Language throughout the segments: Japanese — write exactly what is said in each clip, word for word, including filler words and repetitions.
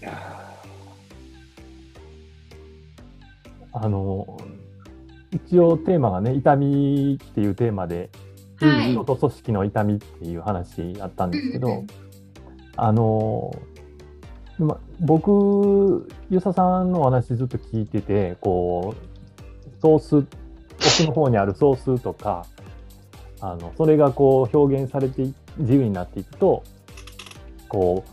いやあの一応テーマがね、痛みっていうテーマで、はい、仕事組織の痛みっていう話あったんですけど、うん、あの僕遊佐さんのお話ずっと聞いてて、こうソース奥の方にあるソースとかあのそれがこう表現されて自由になっていくと、こう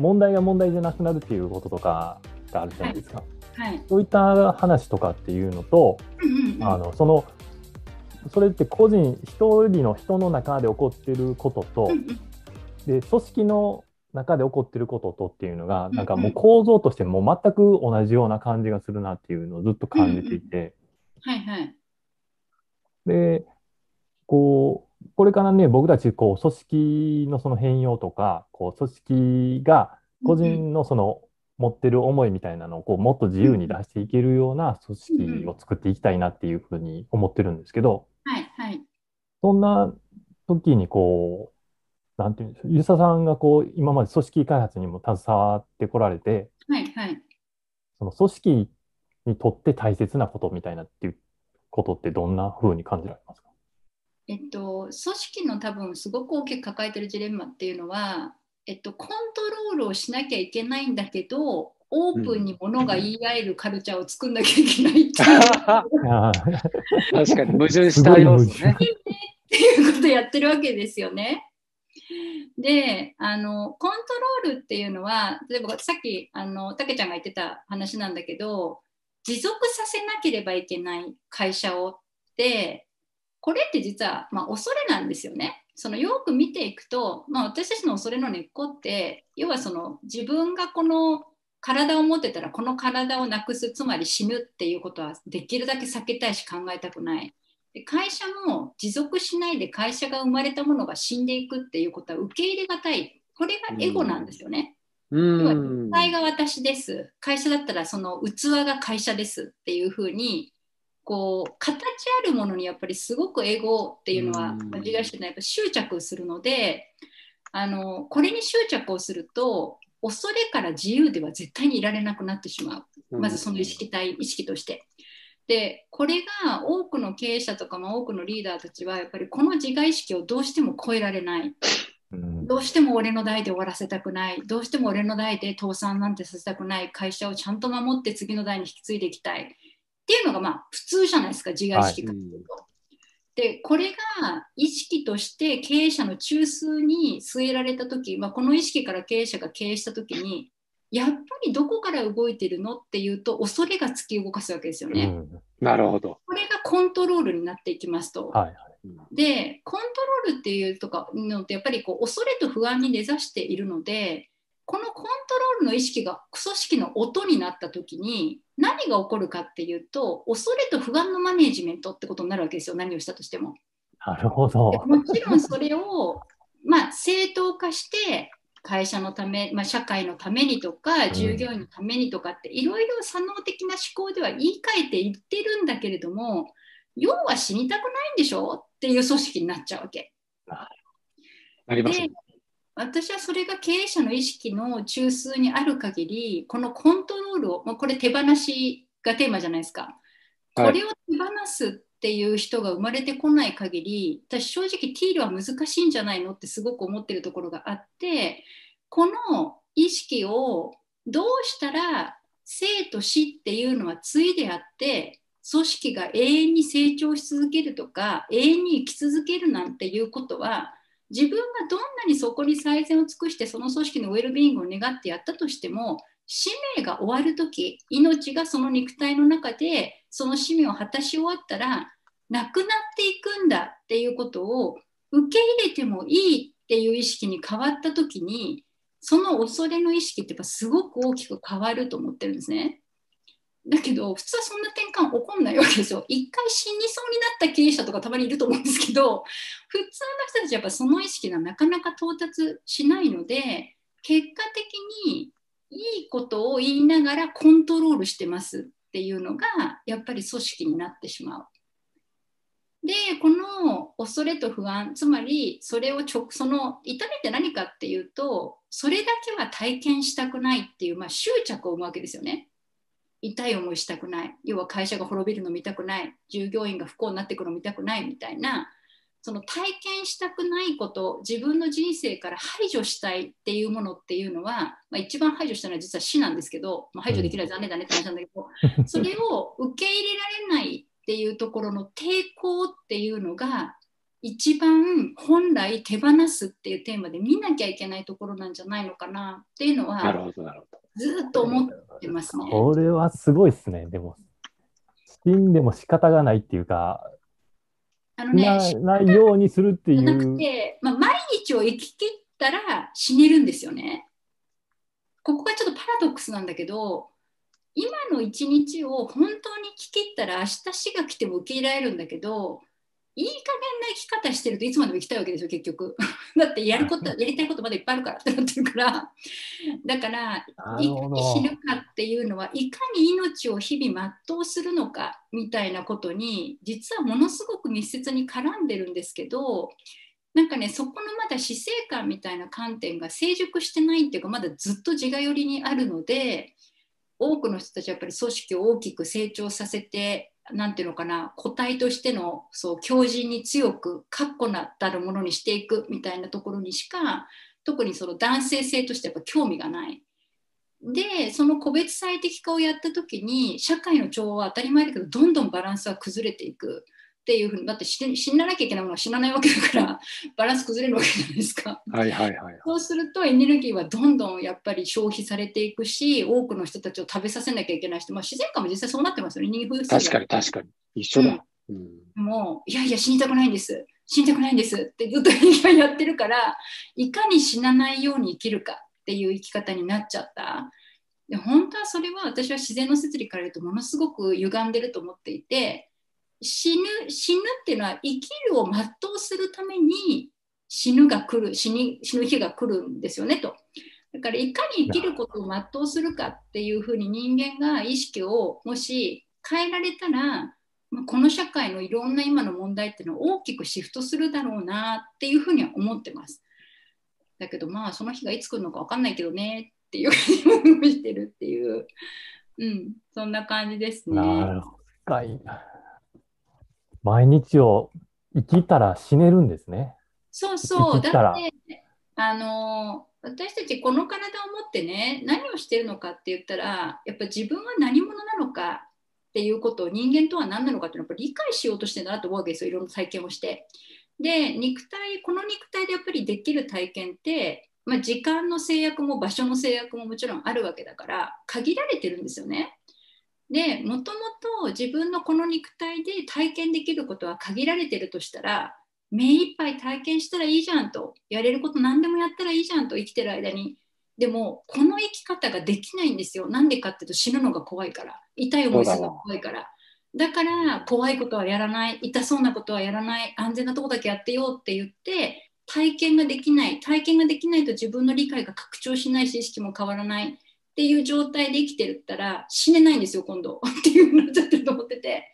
問題が問題じゃなくなるっていうこととかがあるじゃないですか。はいはい、そういった話とかっていうのと、あのそのそれって個人一人の人の中で起こってることと、で組織の中で起こってることとっていうのが、なんかもう構造としてもう全く同じような感じがするなっていうのをずっと感じていて、はいはい。で、こうこれからね、僕たちこう組織のその変容とか、こう組織が個人のその持ってる思いみたいなのをこうもっと自由に出していけるような組織を作っていきたいなっていうふうに思ってるんですけど、はいはい。そんな時にこう。なんていうんでしょう、遊佐さんがこう今まで組織開発にも携わってこられて、はいはい、その組織にとって大切なことみたいなっていうことってどんなふうに感じられますか？えっと、組織の多分すごく大きく抱えてるジレンマっていうのは、えっと、コントロールをしなきゃいけないんだけどオープンにものが言い合えるカルチャーを作んなきゃいけないっていう、うん、確かに矛盾したようですねっていうことをやってるわけですよね。で、あのコントロールっていうのは、例えばさっきあのたけちゃんが言ってた話なんだけど、持続させなければいけない会社をって、これって実は、まあ、恐れなんですよね。そのよく見ていくと、まあ、私たちの恐れの根っこって、要はその自分がこの体を持ってたらこの体をなくす、つまり死ぬっていうことはできるだけ避けたいし考えたくない。会社も持続しないで会社が生まれたものが死んでいくっていうことは受け入れがたい。これがエゴなんですよね。うん。実体が私です。会社だったらその器が会社ですっていうふうに、こう形あるものにやっぱりすごくエゴっていうのは味がしてない。やっぱ執着するので、あのこれに執着をすると恐れから自由では絶対にいられなくなってしまう。まずその意識体意識として。でこれが多くの経営者とかも多くのリーダーたちはやっぱりこの自我意識をどうしても超えられない、うん、どうしても俺の代で終わらせたくない、どうしても俺の代で倒産なんてさせたくない、会社をちゃんと守って次の代に引き継いでいきたいっていうのがまあ普通じゃないですか、自我意識からすると。はい。でこれが意識として経営者の中枢に据えられた時、まあ、この意識から経営者が経営した時にやっぱりどこから動いてるのっていうと恐れが突き動かすわけですよね。うん、なるほど。これがコントロールになっていきますと、はいはい、でコントロールっていうとかのってやっぱりこう恐れと不安に根ざしているので、このコントロールの意識が組織の音になった時に何が起こるかっていうと、恐れと不安のマネージメントってことになるわけですよ、何をしたとしても。なるほど。もちろんそれをまあ正当化して会社のため、まあ、社会のためにとか従業員のためにとかっていろいろ作能的な思考では言い換えていってるんだけれども、要は死にたくないんでしょっていう組織になっちゃうわけ。なりますね。で、私はそれが経営者の意識の中枢にある限り、このコントロールを、まあ、これ手放しがテーマじゃないですか。これを手放すっていう人が生まれてこない限り、私正直ティールは難しいんじゃないのってすごく思ってるところがあって、この意識をどうしたら生と死っていうのは対であって、組織が永遠に成長し続けるとか永遠に生き続けるなんていうことは、自分がどんなにそこに最善を尽くしてその組織のウェルビーイングを願ってやったとしても、使命が終わるとき、命がその肉体の中でその使命を果たし終わったらなくなっていくんだっていうことを受け入れてもいいっていう意識に変わったときに、その恐れの意識ってやっぱすごく大きく変わると思ってるんですね。だけど普通はそんな転換起こんないわけですよ。一回死にそうになった経営者とかたまにいると思うんですけど、普通の人たちはやっぱその意識がなかなか到達しないので、結果的にいいことを言いながらコントロールしてますっていうのがやっぱり組織になってしまう。でこの恐れと不安、つまりそれをちょその痛みって何かっていうと、それだけは体験したくないっていう、まあ、執着を生むわけですよね。痛い思いしたくない、要は会社が滅びるの見たくない、従業員が不幸になってくの見たくないみたいな、その体験したくないことを自分の人生から排除したいっていうものっていうのは、まあ、一番排除したのは実は死なんですけど、まあ、排除できれば残念だねって話なんだけど、うん、それを受け入れられないっていうところの抵抗っていうのが一番本来手放すっていうテーマで見なきゃいけないところなんじゃないのかなっていうのはずっと思ってますね。これはすごいですね。でも死んでも仕方がないっていうか、あのね、な, ないようにするっていう。なくて、まあ、毎日を生き切ったら死ねるんですよね。ここがちょっとパラドックスなんだけど、今の一日を本当に生き切ったら明日死が来ても受け入れられるんだけど、いい加減な生き方してるといつまでも生きたいわけですよ結局だってやることやりたいことまだいっぱいあるからってなってるから、だからいかに死ぬかっていうのはいかに命を日々全うするのかみたいなことに実はものすごく密接に絡んでるんですけど、なんかね、そこのまだ死生観みたいな観点が成熟してないっていうか、まだずっと自我寄りにあるので、多くの人たちはやっぱり組織を大きく成長させて、なんていうのかな、個体としてのそう強靭に強く確固なったるものにしていくみたいなところにしか、特にその男性性としてやっぱ興味がない。で、その個別最適化をやった時に社会の調和は当たり前だけど、どんどんバランスは崩れていくっていうふうに、だって死ななきゃいけないものは死なないわけだからバランス崩れるわけじゃないですか。はいはいはい、そうするとエネルギーはどんどんやっぱり消費されていくし、多くの人たちを食べさせなきゃいけないし、まあ、自然界も実際そうなってますよね。人間不足が。確かに確かに一緒だ、うんうん、もういやいや死にたくないんです死にたくないんですってずっとやってるから、いかに死なないように生きるかっていう生き方になっちゃった。で、本当はそれは私は自然の摂理から言うとものすごく歪んでると思っていて、死ぬ、死ぬっていうのは生きるを全うするために死ぬが来る、死に、死ぬ日が来るんですよねと。だからいかに生きることを全うするかっていうふうに人間が意識をもし変えられたら、この社会のいろんな今の問題っていうのを大きくシフトするだろうなっていうふうには思ってます。だけどまあその日がいつ来るのか分かんないけどねっていうふうにしてるっていう、うん、そんな感じですね。なるほど。深いな。毎日を生きたら死ねるんですね。そうそう。だって、あのー、私たちこの体を持ってね、何をしてるのかって言ったら、やっぱ自分は何者なのかっていうことを、人間とは何なのかっていうのをやっぱ理解しようとしてるなと思うわけですよ。いろんな体験をして。で、肉体、この肉体でやっぱりできる体験って、まあ、時間の制約も場所の制約ももちろんあるわけだから、限られてるんですよね。で、もともと自分のこの肉体で体験できることは限られてるとしたら、目いっぱい体験したらいいじゃんと、やれること何でもやったらいいじゃんと、生きてる間に。でもこの生き方ができないんですよ。なんでかっていうと、死ぬのが怖いから、痛い思いするのが怖いから、だから怖いことはやらない、痛そうなことはやらない、安全なとこだけやってよって言って体験ができない。体験ができないと自分の理解が拡張しないし、意識も変わらないっていう状態で生きてるったら死ねないんですよ今度っていうふうになっちゃってると思ってて、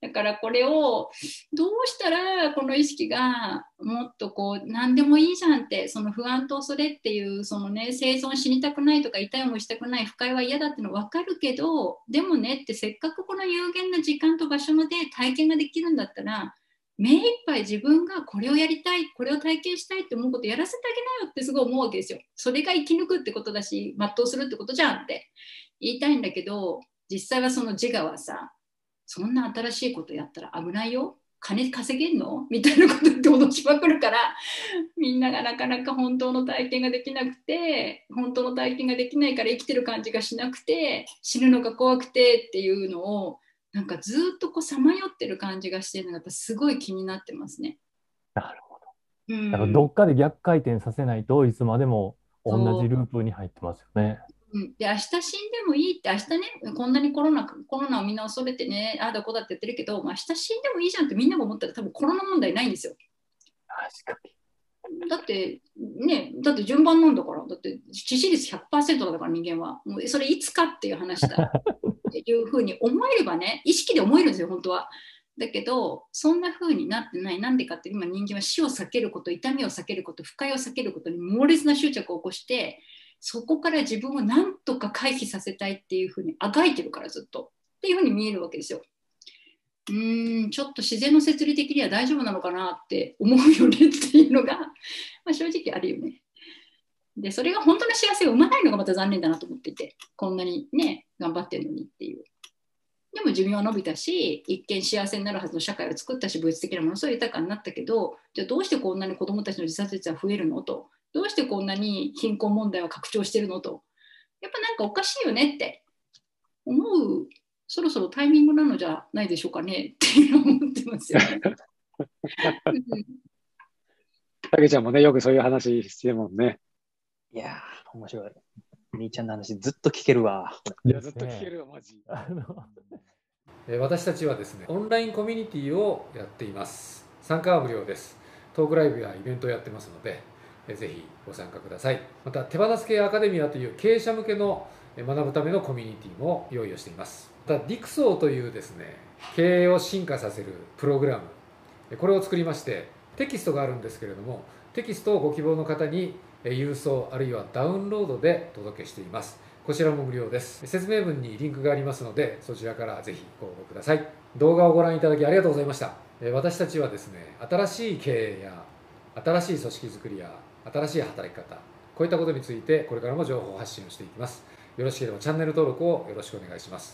だからこれをどうしたらこの意識がもっとこう何でもいいじゃんって、その不安と恐れっていうそのね、生存死にたくないとか痛い思いしたくない、不快は嫌だっての分かるけど、でもねって、せっかくこの有限な時間と場所まで体験ができるんだったら、目いっぱい自分がこれをやりたい、これを体験したいって思うことやらせてあげなよってすごい思うわけですよ。それが生き抜くってことだし、全うするってことじゃんって言いたいんだけど、実際はその自我はさ、そんな新しいことやったら危ないよ、金稼げんのみたいなことって脅しまくるから、みんながなかなか本当の体験ができなくて、本当の体験ができないから生きてる感じがしなくて、死ぬのが怖くてっていうのをなんかずっとこうさまよってる感じがしてるのがやっぱすごい気になってますね。なるほど、うん、だからどっかで逆回転させないといつまでも同じループに入ってますよね。うん、で明日死んでもいいって、明日ね、こんなにコロナコロナをみんな恐れてね、ああだこうだって言ってるけど、明日死んでもいいじゃんってみんなが思ったら多分コロナ問題ないんですよ。確かに。だってね、だって順番なんだから、だって致死率 ひゃくパーセント だから人間は、もうそれいつかっていう話だっていうふうに思えればね、意識で思えるんですよ本当は。だけどそんな風になってない。なんでかって今人間は死を避けること、痛みを避けること、不快を避けることに猛烈な執着を起こして、そこから自分をなんとか回避させたいっていう風にあがいてるからずっとっていう風に見えるわけですよ。うーん、ちょっと自然の摂理的には大丈夫なのかなって思うよねっていうのが、まあ、正直あるよね。でそれが本当の幸せを生まないのがまた残念だなと思っていて、こんなにね頑張ってるのにっていう。でも寿命は伸びたし、一見幸せになるはずの社会を作ったし、物質的なものすごい豊かになったけど、じゃあどうしてこんなに子どもたちの自殺率は増えるのと、どうしてこんなに貧困問題は拡張してるのと、やっぱなんかおかしいよねって思う、そろそろタイミングなのじゃないでしょうかねって思ってますよね。たけちゃんもね、よくそういう話してるもんね。いやー、面白い。みーちゃんの話ずっと聞けるわ。いや、ずっと聞けるわ、マジ。私たちはですね、オンラインコミュニティをやっています。参加は無料です。トークライブやイベントをやってますので、ぜひご参加ください。また、手放す系アカデミアという経営者向けの学ぶためのコミュニティも用意をしています。また、ディクソーというですね、経営を進化させるプログラム、これを作りまして、テキストがあるんですけれども、テキストをご希望の方に、郵送あるいはダウンロードでお届けしています。こちらも無料です。説明文にリンクがありますので、そちらからぜひご応募ください。動画をご覧いただきありがとうございました。私たちはですね、新しい経営や新しい組織づくりや新しい働き方、こういったことについてこれからも情報発信をしていきます。よろしければチャンネル登録をよろしくお願いします。